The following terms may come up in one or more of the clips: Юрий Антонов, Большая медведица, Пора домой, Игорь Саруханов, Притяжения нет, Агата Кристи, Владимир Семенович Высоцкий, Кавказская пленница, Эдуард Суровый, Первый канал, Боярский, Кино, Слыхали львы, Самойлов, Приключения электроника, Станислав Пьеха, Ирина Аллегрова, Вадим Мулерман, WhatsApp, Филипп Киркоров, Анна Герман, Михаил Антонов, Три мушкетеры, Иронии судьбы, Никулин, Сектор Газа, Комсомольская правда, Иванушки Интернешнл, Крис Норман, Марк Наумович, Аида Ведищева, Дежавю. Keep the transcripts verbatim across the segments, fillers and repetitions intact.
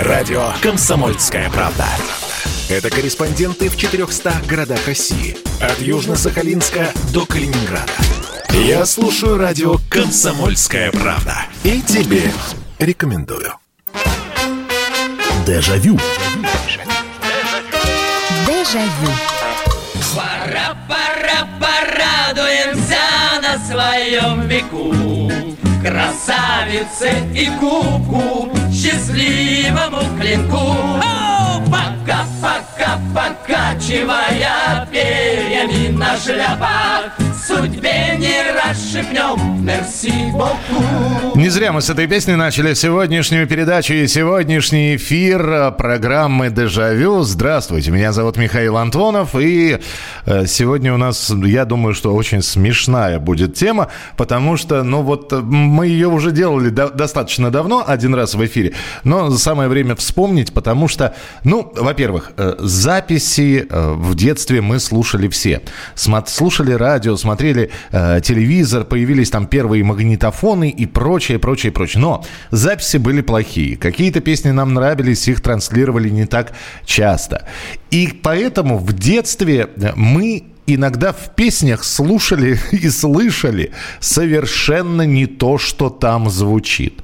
Радио «Комсомольская правда». Это корреспонденты в четырехстах городах России. От Южно-Сахалинска до Калининграда. Я слушаю радио «Комсомольская правда». И тебе рекомендую. Дежавю. Дежавю. Пора, пора, порадуемся на своем веку. Красавице и куку, счастливому клинку. Пока, пока, покачивая перьями на шляпах, судьбе не расшибнем, мерси боку. Не зря мы с этой песней начали сегодняшнюю передачу и сегодняшний эфир программы «Дежавю». Здравствуйте, меня зовут Михаил Антонов, и сегодня у нас, я думаю, что очень смешная будет тема, потому что, ну вот, мы ее уже делали до- достаточно давно, один раз в эфире, но самое время вспомнить, потому что, ну, во-первых, записи в детстве мы слушали все. Слушали радио, смотрели э, телевизор, появились там первые магнитофоны и прочее, прочее, прочее. Но записи были плохие. Какие-то песни нам нравились, их транслировали не так часто. И поэтому в детстве мы иногда в песнях слушали и слышали совершенно не то, что там звучит.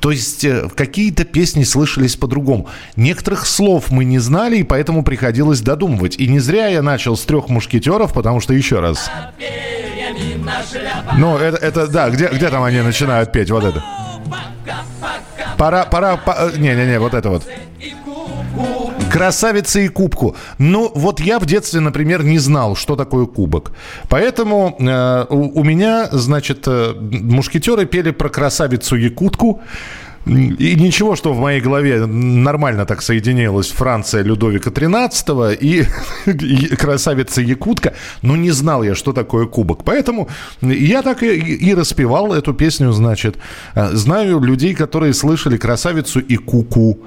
То есть какие-то песни слышались по-другому. Некоторых слов мы не знали, и поэтому приходилось додумывать. И не зря я начал с «Трех мушкетеров», потому что еще раз... Ну, это, это да, где, где там они начинают петь? Вот это. Пора, пора... По... Не-не-не, вот это вот. «Красавица и кубку». Ну, вот я в детстве, например, не знал, что такое кубок. Поэтому э, у, у меня, значит, э, мушкетеры пели про красавицу-якутку. И ничего, что в моей голове нормально так соединилось Франция Людовика тринадцатого и, и красавица-якутка. Но не знал я, что такое кубок. Поэтому я так и, и распевал эту песню, значит. Знаю людей, которые слышали красавицу и куку.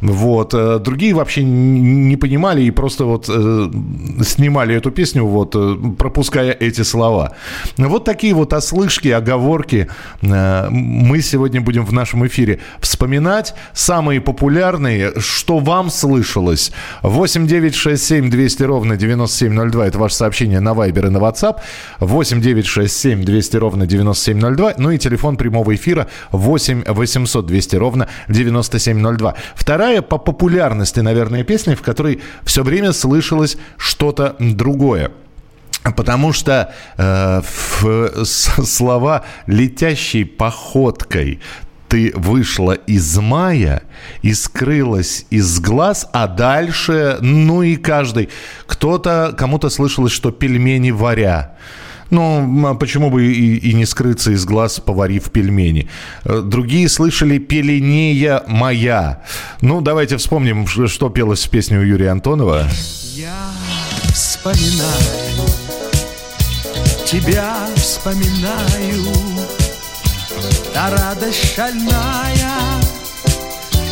Вот. Другие вообще не понимали и просто вот снимали эту песню, вот, пропуская эти слова. Вот такие вот ослышки, оговорки мы сегодня будем в нашем эфире вспоминать. Самые популярные, что вам слышалось. восемь девятьсот шестьдесят семь двести ровно девяносто семь ноль два. Это ваше сообщение на Viber и на WhatsApp. восемь девятьсот шестьдесят семь двести ровно девяносто семь ноль два. Ну и телефон прямого эфира восемь восемьсот двести ровно девяносто семь ноль два. Вторая по популярности, наверное, песня, в которой все время слышалось что-то другое. Потому что э, в, слова «летящей походкой». Ты вышла из мая и скрылась из глаз, а дальше, ну и каждый. Кто-то, кому-то слышалось, что пельмени варя. Ну, почему бы и, и не скрыться из глаз, поварив пельмени. Другие слышали «пеленея моя». Ну, давайте вспомним, что пелось в песне у Юрия Антонова. Я вспоминаю, тебя вспоминаю. Та радость шальная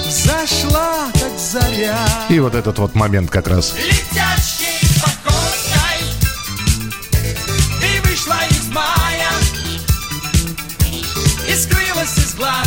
взошла, как заря. И вот этот вот момент как раз. Летящей походкой ты вышла из мая и скрылась из глаз.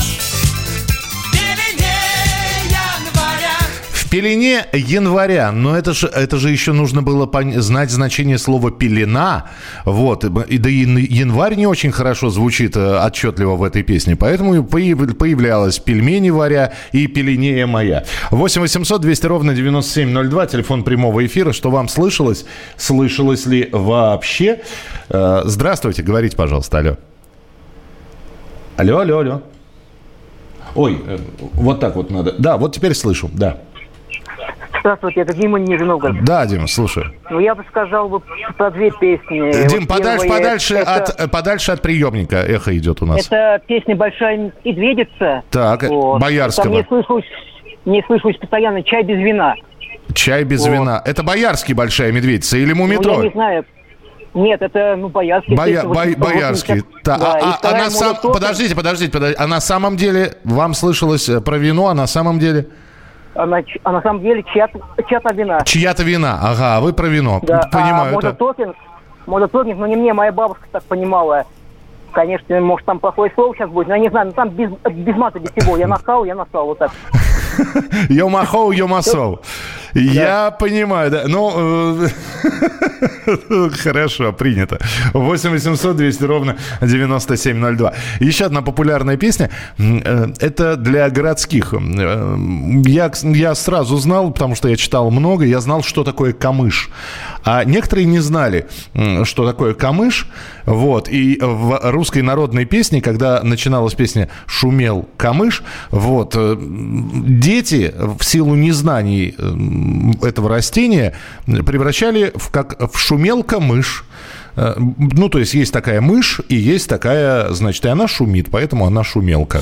В пелене января, но это же, это же еще нужно было пон- знать значение слова «пелена», вот, и, да и январь не очень хорошо звучит отчетливо в этой песне, поэтому появлялось «пельмени варя» и «пеленея моя». восемь восемьсот двести ровно девяносто семь ноль два, телефон прямого эфира, что вам слышалось, слышалось ли вообще? Здравствуйте, говорите, пожалуйста, алло. Алло, алло, алло. Ой, вот так вот надо, да, вот теперь слышу, да. Здравствуйте, это Дима Нижногород. Да, Дима, слушай. Ну, я бы сказал бы про две песни. Дим, вот подальше, первая, подальше, это... от, подальше от приемника эхо идет у нас. Это песня «Большая медведица». Так, вот. Боярского. Там не слышалось, не слышалось постоянно «Чай без вина». «Чай без вот. вина». Это Боярский «Большая медведица» или «Мумитро»? Ну, я не знаю. Нет, это, ну, Боярский. Боя... Бо... Боярский. Да. А, а, а на сам... Подождите, подождите, подождите. А на самом деле вам слышалось про вино, а на самом деле... А на, а на самом деле чья-то, чья-то вина. Чья-то вина, ага, а вы про вино. Да. Понимаю. А может, топинг, может, топинг, но не мне, моя бабушка так понимала. Конечно, может, там плохое слово сейчас будет, но я не знаю, но там без, без мата, без всего. Я насал, я насал, вот так. Йомахоу, йомасоу. Я понимаю, да. Ну, хорошо, принято. восемь восемьсот двести ровно девяносто семь ноль два. Еще одна популярная песня. Это для городских. Я, я сразу знал, потому что я читал много, я знал, что такое камыш. А некоторые не знали, что такое камыш. Вот. И в русской народной песне, когда начиналась песня «Шумел камыш», вот, дети в силу незнаний этого растения превращали в, как в шумел камыш. Ну, то есть есть такая мышь и есть такая, значит, и она шумит, поэтому она шумелка.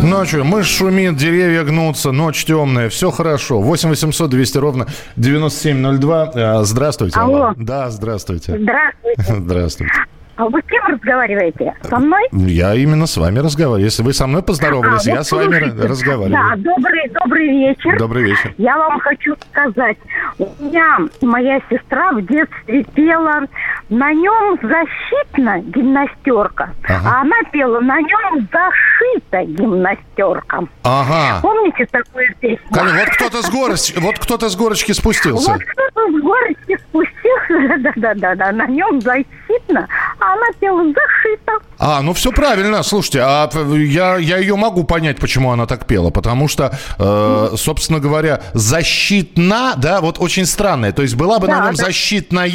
Ночью мышь шумит, деревья гнутся, ночь темная, все хорошо. восемь восемьсот двести ровно девяносто семь ноль два. Здравствуйте. Алло. Алла. Да, здравствуйте. Здравствуйте. Здравствуйте. А вы с кем разговариваете? Со мной? Я именно с вами разговариваю. Если вы со мной поздоровались, а, я вот с вами слушайте. разговариваю. Да, добрый, добрый вечер. Добрый вечер. Я вам хочу сказать. У меня моя сестра в детстве пела... На нем защитна гимнастерка, ага. а она пела «На нем зашита гимнастерка». Ага. Помните такую песню? Вот кто-то с горочки, вот кто-то с горочки спустился. Вот кто-то с горочки спустился, да-да-да, на нем защитна, а она пела «Зашита». А, ну все правильно, слушайте, а я, я ее могу понять, почему она так пела, потому что, э, собственно говоря, защитна, да, вот очень странная, то есть была бы да, на нем да. защитная,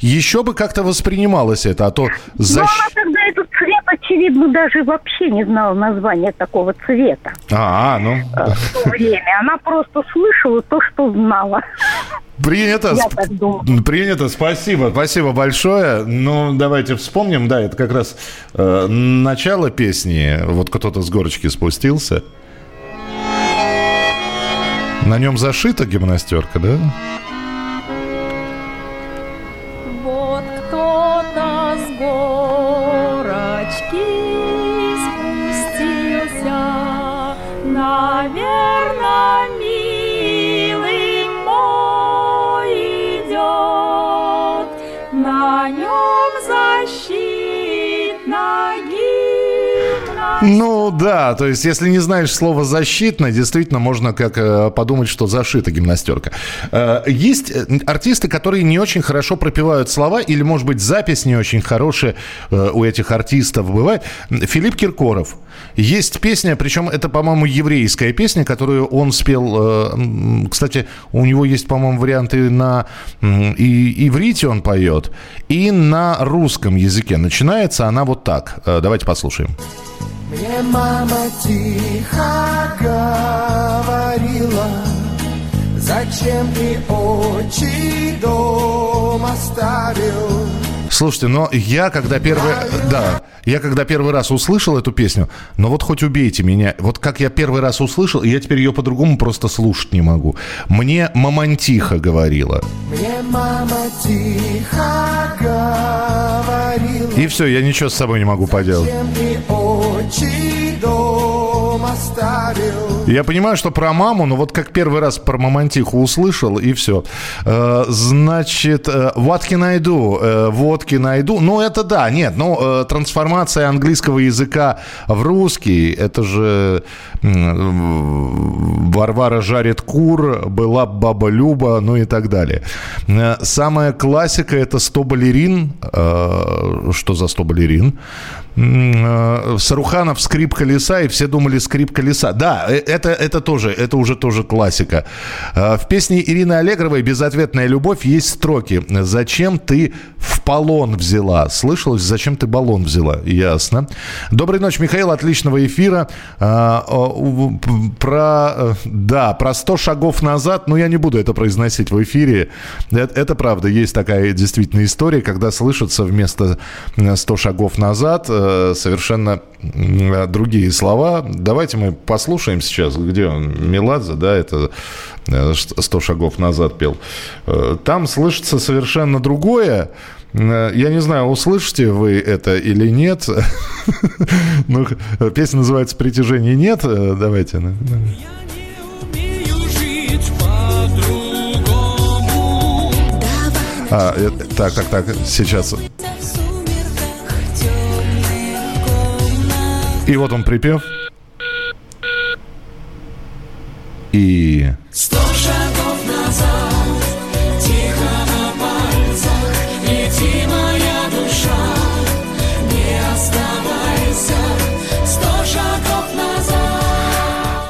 еще бы как-то воспринималось это, а то защ... Но она тогда этот цвет, очевидно, даже вообще не знала названия такого цвета. А, ну... В то время она просто слышала то, что знала. Принято. Принято, спасибо. Спасибо большое. Ну, давайте вспомним. Да, это как раз э, начало песни. Вот кто-то с горочки спустился. На нем зашита гимнастерка, да? Вот кто-то с горочки спустился. Наверное, ну да, то есть если не знаешь слово «защитно», действительно можно как подумать, что зашита гимнастерка. Есть артисты, которые не очень хорошо пропевают слова, или, может быть, запись не очень хорошая у этих артистов бывает. Филипп Киркоров. Есть песня, причем это, по-моему, еврейская песня, которую он спел. Кстати, у него есть, по-моему, варианты на и иврите он поет, и на русском языке. Начинается она вот так. Давайте послушаем. Мне мама тихо говорила, зачем ты отчий дом оставил? Слушайте, но я когда первый... Да, я когда первый раз услышал эту песню, но вот хоть убейте меня, вот как я первый раз услышал, я теперь ее по-другому просто слушать не могу. Мне мамантиха говорила. Мне мамантиха говорила. И все, я ничего с собой не могу поделать. Я понимаю, что про маму, но вот как первый раз про мамантиху услышал, и все. Значит, what can I do? Водки найду. Ну, это да, нет, ну, трансформация английского языка в русский, это же Варвара жарит кур, была баба Люба, ну и так далее. Самая классика — это сто балерин. Что за сто балерин? Саруханов, скрип колеса, и все думали, скрип колеса. Да, это, это тоже, это уже тоже классика. В песне Ирины Аллегровой «Безответная любовь» есть строки: «Зачем ты в полон взяла?» Слышалось, «Зачем ты баллон взяла?» Ясно. Доброй ночи, Михаил, отличного эфира. Про, да, про сто шагов назад, но я не буду это произносить в эфире. Это, это правда, есть такая действительно история, когда слышится вместо сто шагов назад совершенно другие слова. Давайте мы послушаем сейчас, где он, Меладзе, да, это «сто шагов назад» пел. Там слышится совершенно другое. Я не знаю, услышите вы это или нет. Ну, песня называется «Притяжения нет». Давайте. Я не умею жить по-другому. А, так, так, так, сейчас. И вот он припев. И... Сто шагов назад, тихо на пальцах, лети, моя душа, не оставайся. Сто шагов назад.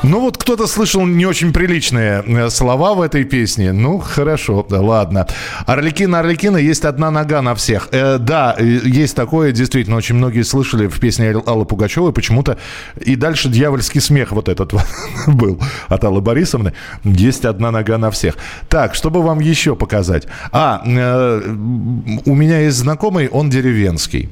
Ну вот кто-то слышал не очень приличные слова в этой песне. Ну хорошо, да ладно. Арлекино, Арлекино, есть одна нога на всех. Э, да, есть такое, действительно, очень многие слышали в песне Аллы Пугачевой почему-то. И дальше дьявольский смех вот этот был от Аллы Борисовны. Есть одна нога на всех. Так, чтобы вам еще показать. А, э, у меня есть знакомый, он деревенский.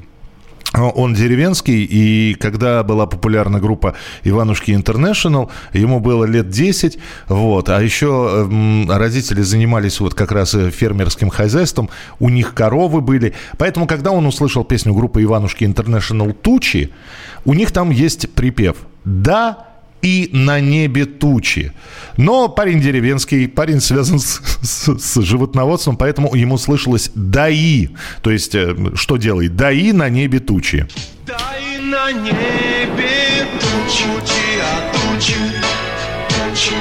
Он деревенский, и когда была популярна группа «Иванушки Интернешнл», ему было лет десять, вот, а еще родители занимались вот как раз фермерским хозяйством, у них коровы были, поэтому, когда он услышал песню группы «Иванушки Интернешнл» «Тучи», у них там есть припев «Да». И на небе тучи. Но парень деревенский, парень связан с, с, с животноводством, поэтому ему слышалось «даи». То есть, что делает? «Даи на небе тучи». «Даи на небе тучи, а тучи, тучи,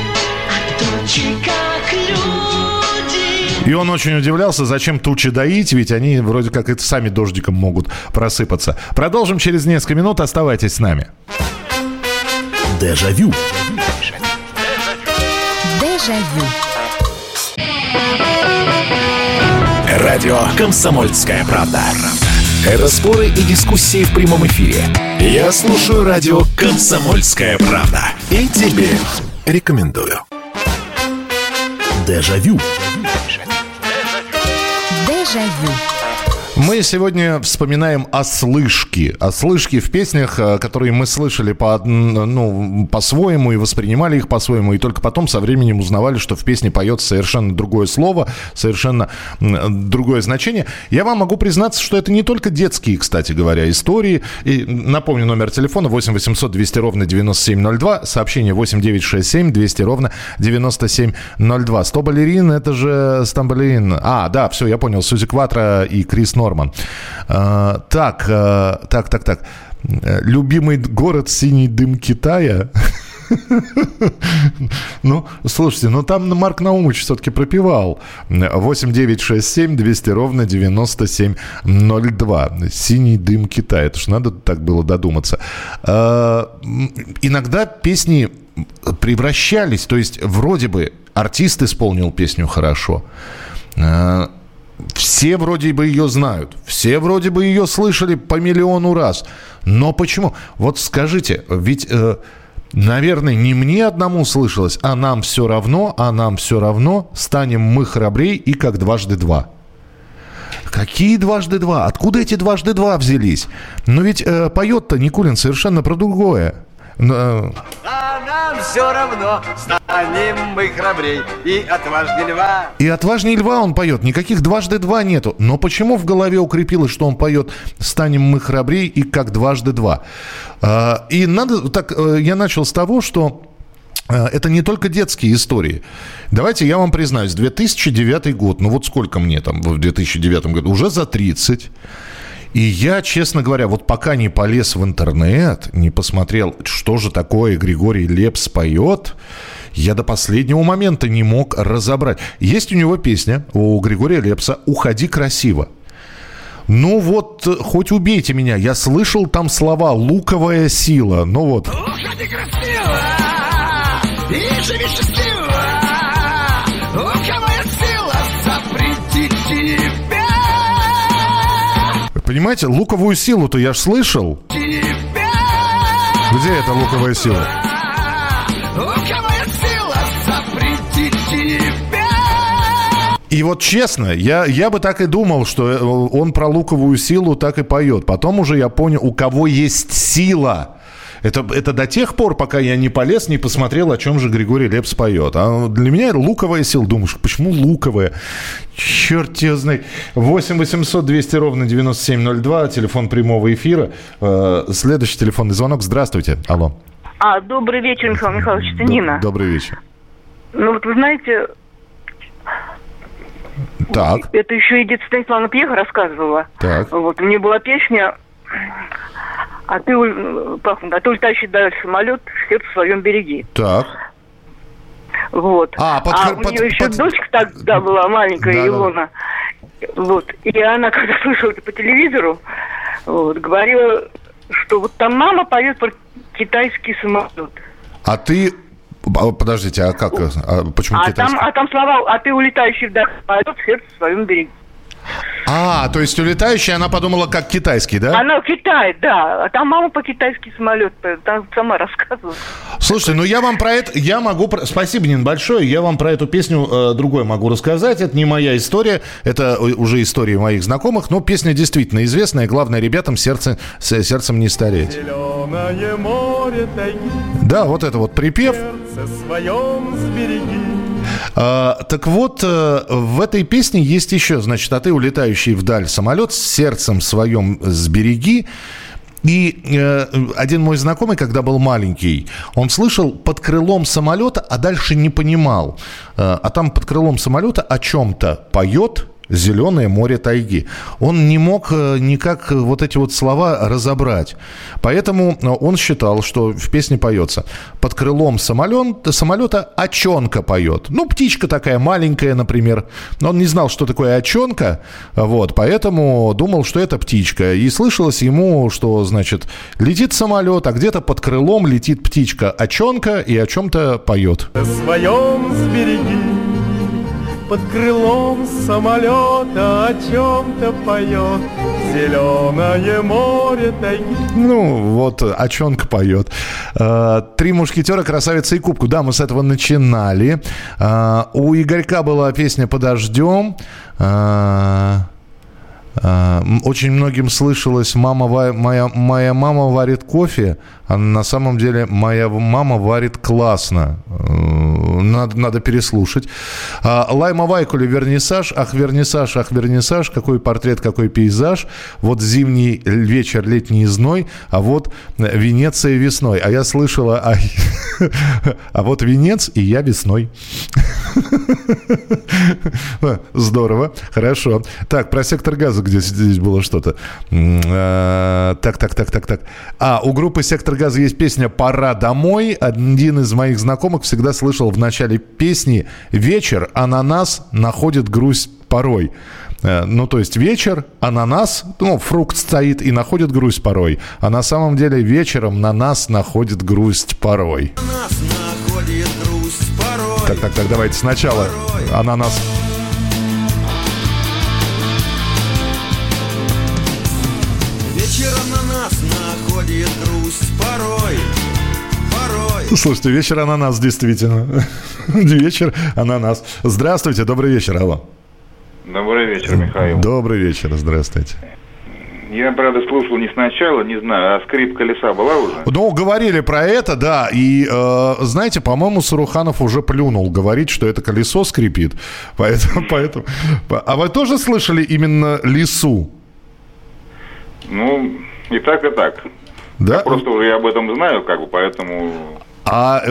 а тучи, как люди». И он очень удивлялся, зачем тучи доить, ведь они вроде как и сами дождиком могут просыпаться. Продолжим через несколько минут, оставайтесь с нами. Дежавю. Дежавю. Радио «Комсомольская правда». Это споры и дискуссии в прямом эфире. Я слушаю радио «Комсомольская правда». И тебе рекомендую. Дежавю. Дежавю. Мы сегодня вспоминаем ослышки. Ослышки в песнях, которые мы слышали по, ну, по-своему и воспринимали их по-своему. И только потом со временем узнавали, что в песне поется совершенно другое слово, совершенно другое значение. Я вам могу признаться, что это не только детские, кстати говоря, истории. И напомню, номер телефона восемь восемьсот двести ровно девяносто семь ноль два. Сообщение восемь девятьсот шестьдесят семь двести ровно девяносто семь ноль два. сто балерин, это же Стамбалерин. А, да, все, я понял. Сузи Кватро и Крис Норман. Норман. Так, так, так, так. Любимый город — синий дым Китая. Ну, слушайте, ну там Марк Наумович все-таки пропевал. восемь девятьсот шестьдесят семь двести ровно девяносто семь ноль два. Синий дым Китая. Это ж надо так было додуматься. Иногда песни превращались. То есть вроде бы артист исполнил песню хорошо. Все вроде бы ее знают, все вроде бы ее слышали по миллиону раз. Но почему? Вот скажите, ведь, э, наверное, не мне одному слышалось, а нам все равно, а нам все равно, станем мы храбрей и как дважды два. Какие дважды два? Откуда эти дважды два взялись? Но ведь э, поет-то Никулин совершенно про другое. Но... А нам все равно, станем мы храбрей и отважней льва. И отважней льва он поет, никаких дважды два нету. Но почему в голове укрепилось, что он поет «Станем мы храбрей» и «Как дважды два»? И надо, так, я начал с того, что это не только детские истории. Давайте я вам признаюсь, две тысячи девятый год, ну вот сколько мне там в две тысячи девятом году, уже за тридцать. И я, честно говоря, вот пока не полез в интернет, не посмотрел, что же такое Григорий Лепс поет, я до последнего момента не мог разобрать. Есть у него песня, у Григория Лепса, «Уходи красиво». Ну вот, хоть убейте меня, я слышал там слова «луковая сила». Ну вот. «Уходи красиво, и живи счастливо, луковая сила запретит тебе». Понимаете, луковую силу-то я ж слышал. Где эта луковая сила? Луковая сила запретит тебя. И вот честно, я, я бы так и думал, что он про луковую силу так и поет. Потом уже я понял, у кого есть сила. Это, это до тех пор, пока я не полез, не посмотрел, о чем же Григорий Лепс поет. А для меня луковая сила. Думаешь, почему луковая? Черт тебя знает. восемь восемьсот двести ровно девяносто семь ноль два. Телефон прямого эфира. Следующий телефонный звонок. Здравствуйте. Алло. А, добрый вечер, Михаил Михайлович. Это Д- Нина. Добрый вечер. Ну вот вы знаете... Так. Это еще и детство Станислава Пьеха рассказывала. Так. Вот, у нее была песня «А ты, а ты летающий дальше самолет, сердце в своем береги». Так. Вот. А, под, а под, у нее под, еще под... дочка тогда была маленькая, да, Илона. Да. Вот. И она, когда слышала это по телевизору, вот, говорила, что вот там мама поет про китайский самолет. А ты... Подождите, а как? А почему а китайский? Там, а там слова «А ты улетающий вдаль самолет, сердце в своем береге». А, то есть улетающая, она подумала, как китайский, да? Она Китай, да. А там мама по-китайски самолет, там сама рассказывала. Слушайте, ну я вам про это, я могу... Спасибо, Нин, большое. Я вам про эту песню э, другой могу рассказать. Это не моя история, это уже история моих знакомых. Но песня действительно известная. Главное, ребятам сердце, сердцем не стареть. Зеленое море тайги. Да, вот это вот припев. Сердце своем сбереги. А, так вот, в этой песне есть еще, значит, «А ты, улетающий вдаль самолет, с сердцем своем сбереги». И э, один мой знакомый, когда был маленький, он слышал «под крылом самолета», а дальше не понимал. А, а там «под крылом самолета» о чем-то поет «Зеленое море тайги». Он не мог никак вот эти вот слова разобрать. Поэтому он считал, что в песне поется «Под крылом самолета, самолета очонка поет». Ну, птичка такая маленькая, например. Но он не знал, что такое очонка. Вот, поэтому думал, что это птичка. И слышалось ему, что, значит, летит самолет, а где-то под крылом летит птичка очонка и о чем-то поет. «На своем сбереги». Под крылом самолета о чем-то поет зеленое море тайги. Ну, вот очонка поет. «Три мушкетера, красавица и кубку». Да, мы с этого начинали. У Игорька была песня «Подождем». Очень многим слышалось «Мама, моя, моя мама варит кофе», а на самом деле «Моя мама варит классно». Надо, надо переслушать. Лайма Вайкуле «Вернисаж». Ах, Вернисаж, ах, Вернисаж. Какой портрет, какой пейзаж. Вот зимний вечер, летний зной. А вот Венеция весной. А я слышала, а, а вот венец, и я весной. Здорово. Хорошо. Так, про «Сектор Газа», где здесь было что-то. Так, так, так, так, так. А, у группы «Сектор Газа» есть песня «Пора домой». Один из моих знакомых всегда слышал в начале песни «Вечер, ананас, находит грусть порой». Ну, то есть вечер, ананас, ну, фрукт стоит и находит грусть порой. А на самом деле вечером на нас находит грусть порой. Нас находит грусть порой. Так, так, так, давайте сначала. Порой. Ананас. Вечером на нас находит грусть порой. Слушайте, вечер ананас, действительно. Вечер ананас. Здравствуйте, добрый вечер, алло. Добрый вечер, Михаил. Добрый вечер, здравствуйте. Я, правда, слушал не сначала, не знаю, а «Скрип колеса» была уже? Ну, говорили про это, да, и, э, знаете, по-моему, Саруханов уже плюнул говорить, что это колесо скрипит, поэтому... поэтому... А вы тоже слышали именно «Лису»? Ну, и так, и так. Да? Я просто уже я об этом знаю, как бы, поэтому... А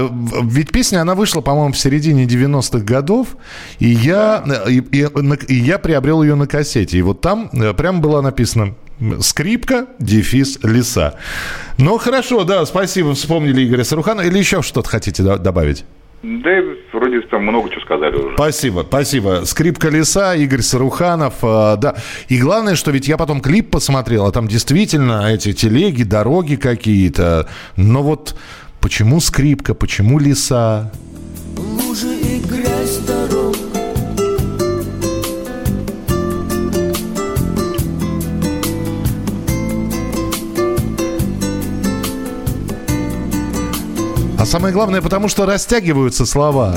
ведь песня, она вышла, по-моему, в середине девяностых годов, и я, и, и, и я приобрел ее на кассете. И вот там прямо было написано «Скрипка, дефис, лиса». Ну, хорошо, да, спасибо, вспомнили Игоря Саруханова. Или еще что-то хотите добавить? Да, вроде там много чего сказали уже. Спасибо, спасибо. «Скрипка леса», Игорь Саруханов. Э, да. И главное, что ведь я потом клип посмотрел, а там действительно эти телеги, дороги какие-то. Но вот почему скрипка, почему леса? Лужи и грязь дорог. А самое главное, потому что растягиваются слова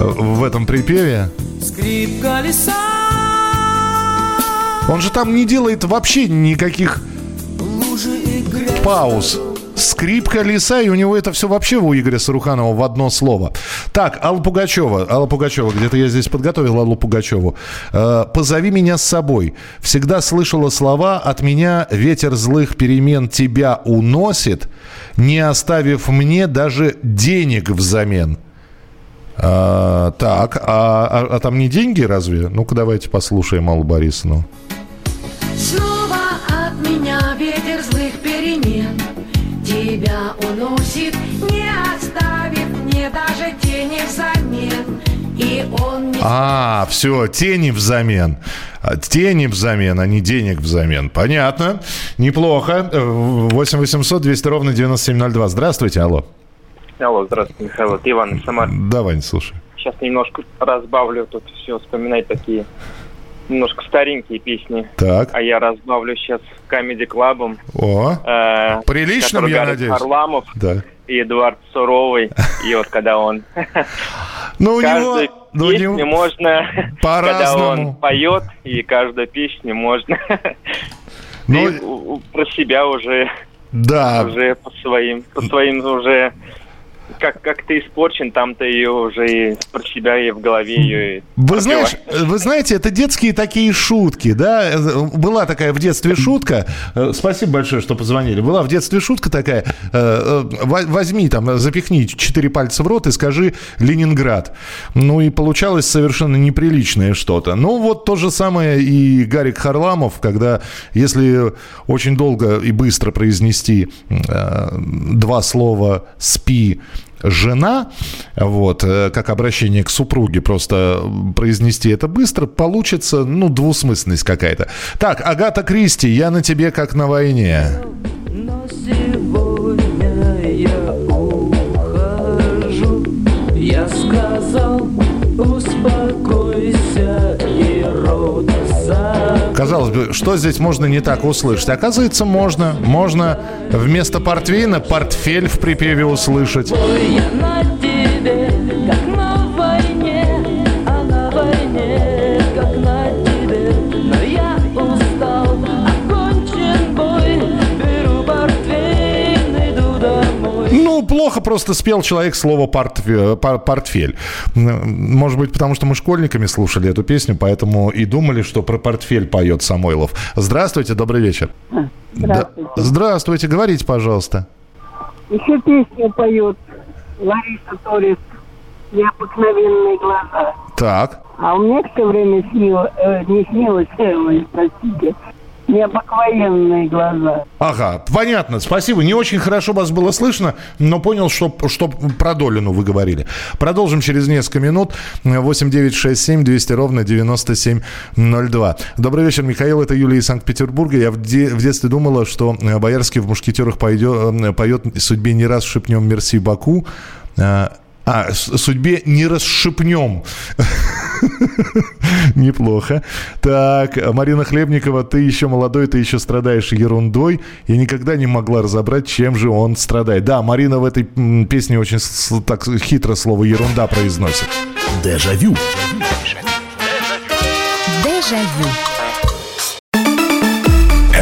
в этом припеве. Скрипка леса. Он же там не делает вообще никаких пауз. «Скрипка леса», и у него это все вообще у Игоря Саруханова в одно слово. Так, Алла Пугачева. Алла Пугачева, где-то я здесь подготовил Аллу Пугачеву. «Позови меня с собой». Всегда слышала слова от меня «Ветер злых перемен тебя уносит, не оставив мне даже денег взамен». А, так, а, а, а там не деньги разве? Ну-ка давайте послушаем Аллу Борисовну. Снова от меня ветер злых перемен, тебя уносит, не оставит мне даже тени взамен. И он не... А, все, тени взамен. Тени взамен, а не денег взамен. Понятно, неплохо. восемь восемьсот двести ровно девяносто семь ноль два. Здравствуйте, алло. Алло, здравствуйте, Михаил. Это Иван из Самары. Давай, слушай. Сейчас немножко разбавлю, тут все вспоминать такие немножко старенькие песни. Так. А я разбавлю сейчас Камеди Клабом. О, э, приличным, я надеюсь. Харламов, да. И Эдуард Суровый. И вот когда он... Ну, у него... Ну, песню у него... можно... По-разному. Когда он поет, и каждую песню можно... Ну... И про себя уже... Да. Уже по своим... По своим уже... Как, как ты испорчен, там ты ее уже и про себя, и в голове ее... Вы, знаешь, вы знаете, это детские такие шутки, да? Была такая в детстве шутка. Спасибо большое, что позвонили. Была в детстве шутка такая. Возьми там, запихни четыре пальца в рот и скажи «Ленинград». Ну и получалось совершенно неприличное что-то. Ну вот то же самое и Гарик Харламов, когда если очень долго и быстро произнести два слова «спи», жена, вот, как обращение к супруге, просто произнести это быстро, получится, ну, двусмысленность какая-то. Так, Агата Кристи, «Я на тебе, как на войне». Но сегодня я ухожу, я сказал, успокойся и рот закрой. Казалось бы, что здесь можно не так услышать? Оказывается, можно. Можно вместо портвейна портфель в припеве услышать. Я на тебе, как на войне, а на войне, как на тебе. Но я устал, окончен бой, беру портфель, иду домой. Ну, плохо просто спел человек слово «портфель». Может быть, потому что мы школьниками слушали эту песню, поэтому и думали, что про портфель поет Самойлов. Здравствуйте, добрый вечер. Здравствуйте. Да. Здравствуйте, говорите, пожалуйста. Еще песню поет Лариса Торис «Необыкновенные глаза». Так. А у меня все время снило, э, не снилось, э, простите, «Необыкновенные глаза». Ага, понятно, спасибо. Не очень хорошо вас было слышно, но понял, что, что про Долину вы говорили. Продолжим через несколько минут. восемь девятьсот шестьдесят семь двести ровно девяносто семь ноль два. Добрый вечер, Михаил. Это Юлия из Санкт-Петербурга. Я в, де- в детстве думала, что Боярский в «Мушкетерах» пойдет, поет «Судьбе не раз шепнем мерси Баку». А, «Судьбе не расшипнем». Неплохо. Так, Марина Хлебникова, «Ты еще молодой, ты еще страдаешь ерундой». Я никогда не могла разобрать, чем же он страдает. Да, Марина в этой песне очень так хитро слово «ерунда» произносит. Дежавю. Дежавю.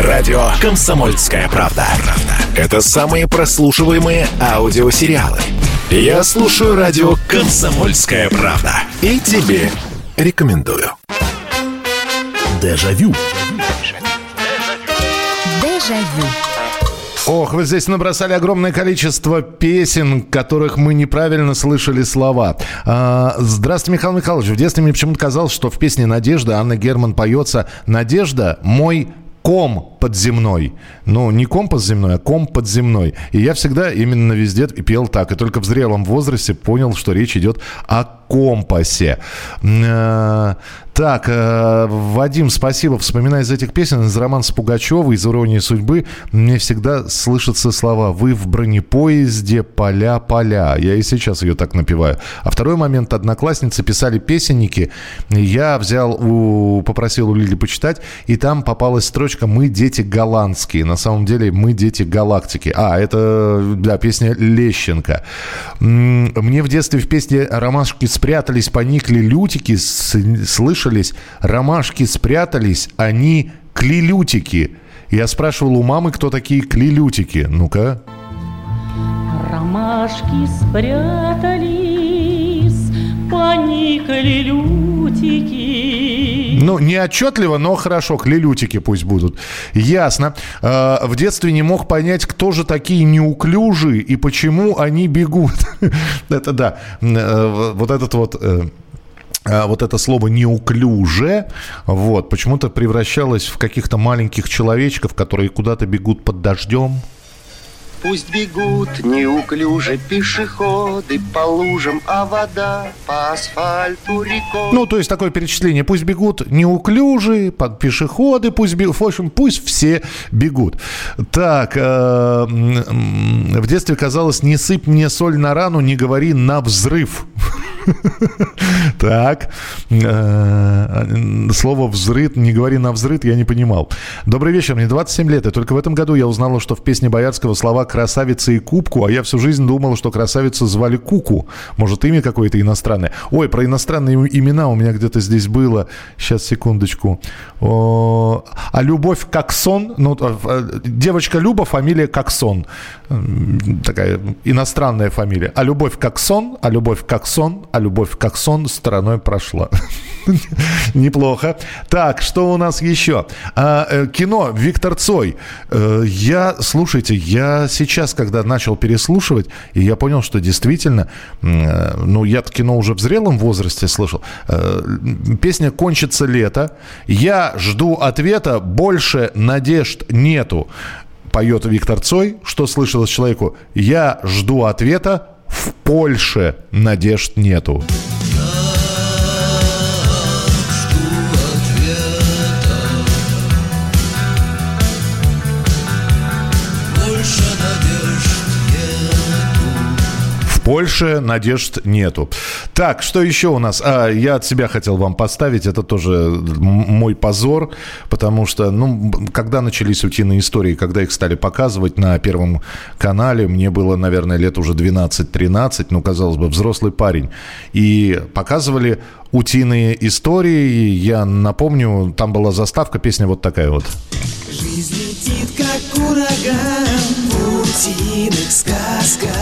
Радио «Комсомольская правда». Это самые прослушиваемые аудиосериалы. Я слушаю радио «Комсомольская правда» и тебе рекомендую. Дежавю. Дежавю. Ох, вы здесь набросали огромное количество песен, которых мы неправильно слышали слова. А, здравствуйте, Михаил Михайлович. В детстве мне почему-то казалось, что в песне «Надежда» Анна Герман поется «Надежда, мой ком подземной». Ну, не ком подземной, а ком подземной. И я всегда именно везде пел так. И только в зрелом возрасте понял, что речь идет о компасе. Так, Вадим, спасибо. Вспоминая из этих песен, из романса Пугачевой, из «Иронии судьбы», мне всегда слышатся слова «Вы в бронепоезде, поля, поля». Я и сейчас ее так напеваю. А второй момент. Одноклассницы писали песенники. Я взял, у... попросил у Лили почитать, и там попалась строчка «Мы дети голландские». На самом деле «Мы дети галактики». А, это, да, песня Лещенко. Мне в детстве в песне «Ромашки спрятались, поникли лютики», слышали, «Ромашки спрятались, они клилютики». Я спрашивал у мамы, кто такие клилютики. Ну-ка. Ромашки спрятались, поникли лютики. Ну, не отчетливо, но хорошо, клелютики пусть будут. Ясно. Э, в детстве не мог понять, кто же такие неуклюжие и почему они бегут. Это да. Э, вот этот вот... Э... Вот это слово «неуклюже» вот, почему-то превращалось в каких-то маленьких человечков, которые куда-то бегут под дождем. Пусть бегут неуклюже пешеходы по лужам, а вода по асфальту рекой. Ну, то есть такое перечисление. Пусть бегут неуклюжие, под пешеходы, пусть бегут. В общем, пусть все бегут. Так, в детстве казалось, не сыпь мне соль на рану, не говори на взрыв. Так, слово «взрыт», не говори на «взрыт», я не понимал. Добрый вечер, мне двадцать семь лет, и только в этом году я узнала, что в песне Боярского слова «красавица» и «кубку», а я всю жизнь думал, что красавицу звали Куку. Может, имя какое-то иностранное? Ой, про иностранные имена у меня где-то здесь было. Сейчас, секундочку. А «Любовь Коксон», ну, девочка Люба, фамилия Коксон. Такая иностранная фамилия. А «Любовь Коксон», а «Любовь Коксон», а «Любовь как сон» стороной прошла. Неплохо. Так, что у нас еще? А, кино. Виктор Цой. Я, слушайте, я сейчас, когда начал переслушивать, и я понял, что действительно, ну, я кино уже в зрелом возрасте слышал. Песня «Кончится лето». «Я жду ответа, больше надежд нету», поет Виктор Цой. Что слышалось человеку? «Я жду ответа, в Польше надежд нету». Больше надежд нету. Так, что еще у нас? А, я от себя хотел вам поставить. Это тоже мой позор. Потому что, ну, когда начались «Утиные истории», когда их стали показывать на Первом канале, мне было, наверное, лет уже двенадцать-тринадцать. Ну, казалось бы, взрослый парень. И показывали «Утиные истории». Я напомню, там была заставка, песня вот такая вот. Жизнь летит, как ураган. В утиных сказках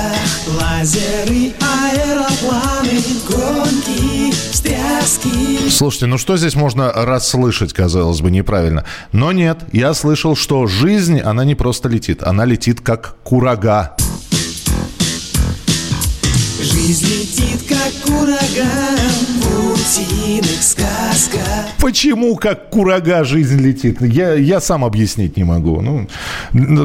лазеры, аэропланы, гонки, встряски. Слушайте, ну что здесь можно расслышать, казалось бы, неправильно? Но нет, я слышал, что жизнь, она не просто летит, она летит как курага. Жизнь летит, как ураган, в утиных сказках. Почему как курага жизнь летит? Я, я сам объяснить не могу. Ну,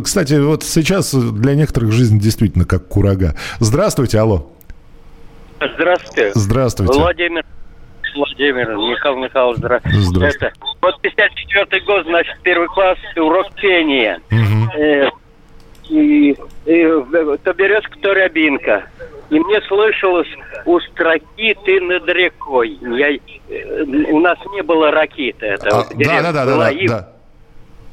кстати, вот сейчас для некоторых жизнь действительно как курага. Здравствуйте, алло. Здравствуйте. Здравствуйте. Владимир, Владимир, Михаил Михайлович, здравствуйте. Здравствуйте. Это, вот пятьдесят четвёртый год, значит, первый класс, урок пения. Угу. Э, и, и, то березка, то рябинка. И мне слышалось, у строки ты над рекой. Я, у нас не было ракеты. Это да-да-да. И, да.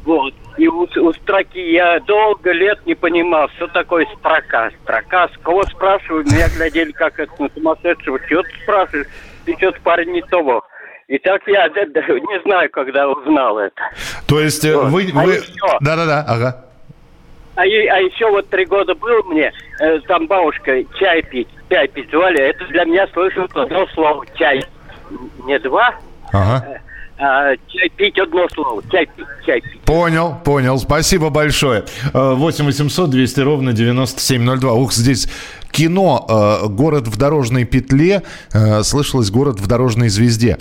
Вот. И у, у строки я долго лет не понимал, что такое строка. Строка, с кого спрашивают? Меня глядели, как это, на сумасшедшего. Чего ты спрашиваешь? Ты что-то, парень, не того. И так я да, да, не знаю, когда узнал это. То есть вот. вы... А вы... Да-да-да, ага. А, и, а еще вот три года был мне, э, там бабушка чай пить, чай пить звали. Это для меня слышалось одно слово «чай». Не два, ага. а, а чай пить одно слово. Чай пить, чай пить. Понял, понял. Спасибо большое. восемь восемьсот двести ровно девяносто семь ноль два. Ух, здесь... Кино «Город в дорожной петле», слышалось «Город в дорожной звезде».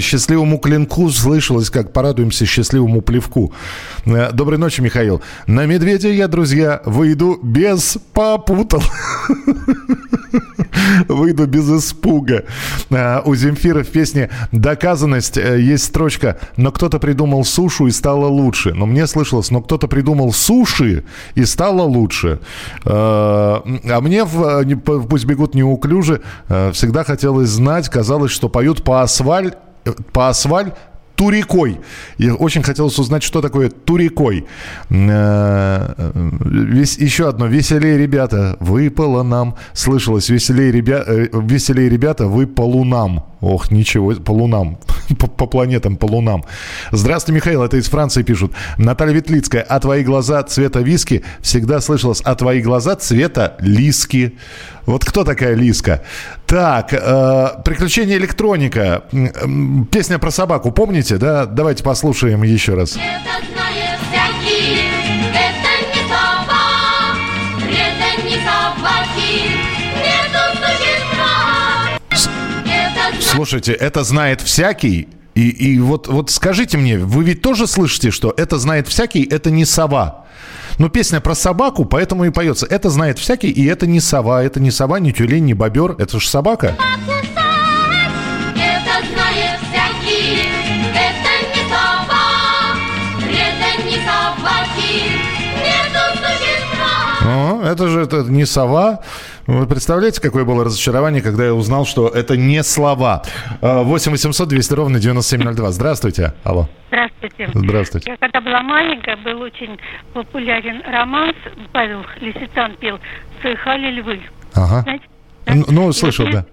«Счастливому клинку» слышалось, как «Порадуемся счастливому плевку». Доброй ночи, Михаил. На медведя я, друзья, выйду без попутал. Выйду без испуга. У Земфира в песне «Доказанность» есть строчка «Но кто-то придумал сушу и стало лучше». Но мне слышалось «Но кто-то придумал суши и стало лучше». А мне, пусть бегут неуклюже, всегда хотелось знать, казалось, что поют по асфаль, по асфаль турикой. И очень хотелось узнать, что такое турикой. Еще одно. «Веселей, ребята, выпало нам». Слышалось «Веселей, ребя... Веселей, ребята, вы по лунам». Ох, ничего, по лунам. по, по планетам, по лунам. Здравствуй, Михаил, это из Франции пишут. Наталья Ветлицкая, а твои глаза цвета виски? Всегда слышалось, а твои глаза цвета лиски. Вот кто такая Лиска? Так, э, «Приключения электроника». Э, э, песня про собаку, помните, да? Давайте послушаем еще раз. Слушайте, это знает всякий. И, и вот, вот скажите мне, вы ведь тоже слышите, что это знает всякий, это не сова. Но песня про собаку, поэтому и поется. Это знает всякий, и это не сова. Это не сова, не тюлень, не бобер. Это же собака. О, это же это не сова. Вы представляете, какое было разочарование, когда я узнал, что это не слова. восемь восемьсот двести ровно девяносто семь ноль два. Здравствуйте. Алло. Здравствуйте. Здравствуйте. Я когда была маленькая, был очень популярен романс. Павел Лисицан пел «Слыхали львы». Ага. Знаете, да? Ну, слышал, и да.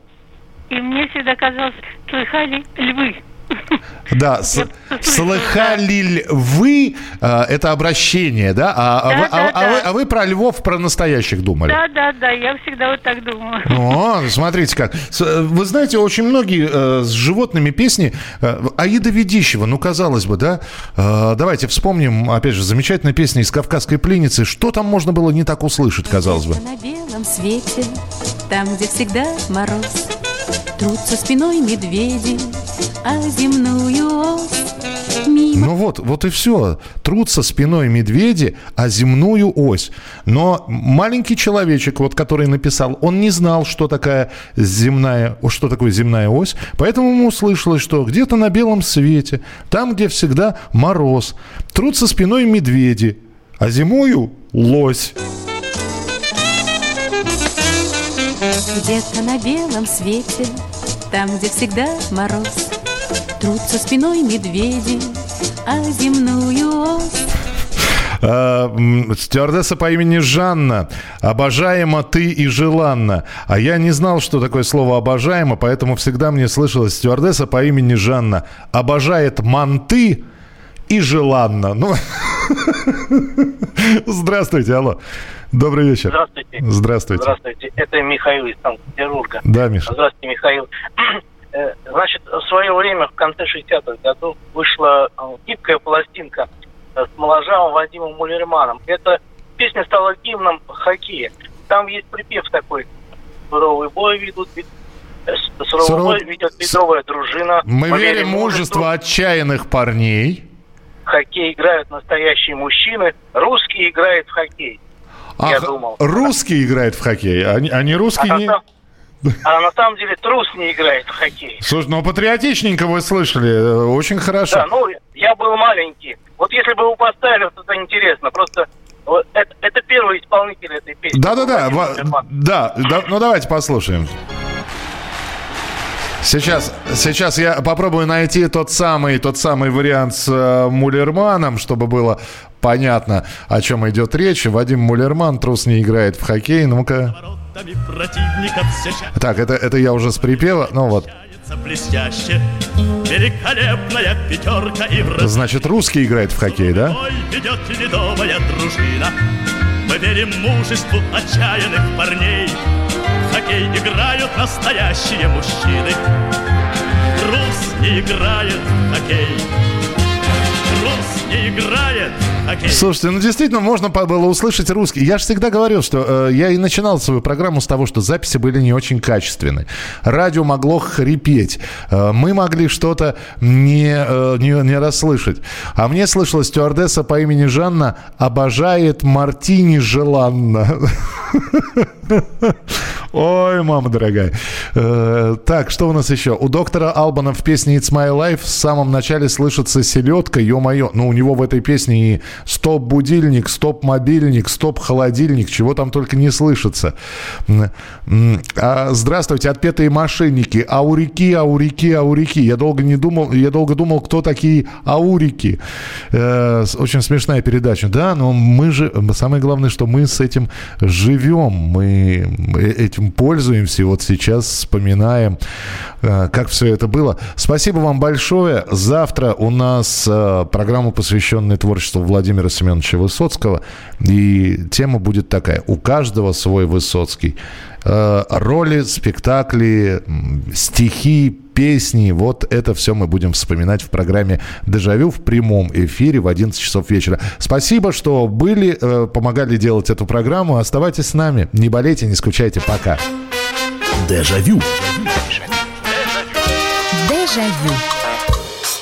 И мне всегда казалось «Слыхали львы». Да, с- слыхали львы, а, это обращение, да? А, да, а, вы, да, а, да. А, вы, а вы про львов, про настоящих думали? Да, да, да, я всегда вот так думала. О, смотрите как. Вы знаете, очень многие э, с животными песни э, Аида Ведищева, ну, казалось бы, да? Э, давайте вспомним, опять же, замечательная песня из «Кавказской пленницы». Что там можно было не так услышать, казалось бы? На белом свете, там, где всегда мороз, трутся спиной медведи, а земную ось мимо... Ну вот, вот и все. Трутся спиной медведи, а земную ось. Но маленький человечек, вот, который написал, он не знал, что такая земная, что такое земная ось. Поэтому ему услышалось, что где-то на белом свете, там, где всегда мороз, трутся спиной медведи, а зимою лось. Где-то на белом свете, там, где всегда мороз, трутся спиной медведи, а земную ось. А, стюардесса по имени Жанна. Обожаема ты и желанна. А я не знал, что такое слово обожаема, поэтому всегда мне слышалась стюардесса по имени Жанна. Обожает манты и желанна. Ну... Здравствуйте, алло. Добрый вечер. Здравствуйте. Здравствуйте. Здравствуйте. Это Михаил из Санкт-Петербурга. Да, Миша. Здравствуйте, Михаил. Значит, в свое время, в конце шестидесятых годов, вышла гибкая пластинка с моложавым Вадимом Мулерманом. Эта песня стала гимном хоккея. Там есть припев такой: «Суровый бой ведут, суровый Суров... бой ведет бедровая дружина. Мы верим в мужество отчаянных парней. Хоккей играют настоящие мужчины. Русские играют в хоккей». Я Ах, думал, русские да. играют в хоккей, они, они русские а не... На сам... А на самом деле трус не играет в хоккей. Слушай, ну патриотичненько вы слышали, очень хорошо. Да, ну я был маленький. Вот если бы вы поставили, то это интересно, просто... Вот это, это первый исполнитель этой песни. Да-да-да, Во... да, да, ну давайте послушаем. Сейчас, сейчас я попробую найти тот самый, тот самый вариант с э, Мулерманом, чтобы было понятно, о чем идет речь. Вадим Мулерман, трус не играет в хоккей. Ну-ка. Так, это, это я уже с припева. Ну вот. Значит, русский играет в хоккей, да? Мы верим мужеству отчаянных парней. В хоккей играют настоящие мужчины. Рус не играет в хоккей. Рус не играет в хоккей. Слушайте, ну действительно можно было услышать русский. Я же всегда говорил, что э, я и начинал свою программу с того, что записи были не очень качественны. Радио могло хрипеть. Э, мы могли что-то не, э, не, не расслышать. А мне слышалась стюардесса по имени Жанна обожает мартини желанно. Ой, мама дорогая. Э, так, что у нас еще? У доктора Албана в песне «It's my life» в самом начале слышится селедка, ё-моё. Ну, у него в этой песне и стоп-будильник, стоп-мобильник, стоп-холодильник, чего там только не слышится. А, здравствуйте, отпетые мошенники. Аурики, аурики, аурики. Я долго не думал, я долго думал, кто такие аурики. Э, очень смешная передача. Да, но мы же, самое главное, что мы с этим живем. Мы эти этим пользуемся и вот сейчас вспоминаем, как все это было. Спасибо вам большое. Завтра у нас программа, посвященная творчеству Владимира Семеновича Высоцкого. И тема будет такая: «У каждого свой Высоцкий». Роли, спектакли, стихи, песни. Вот это все мы будем вспоминать в программе «Дежавю» в прямом эфире в одиннадцать часов вечера. Спасибо, что были, помогали делать эту программу. Оставайтесь с нами. Не болейте, не скучайте. Пока. Дежавю. Дежавю.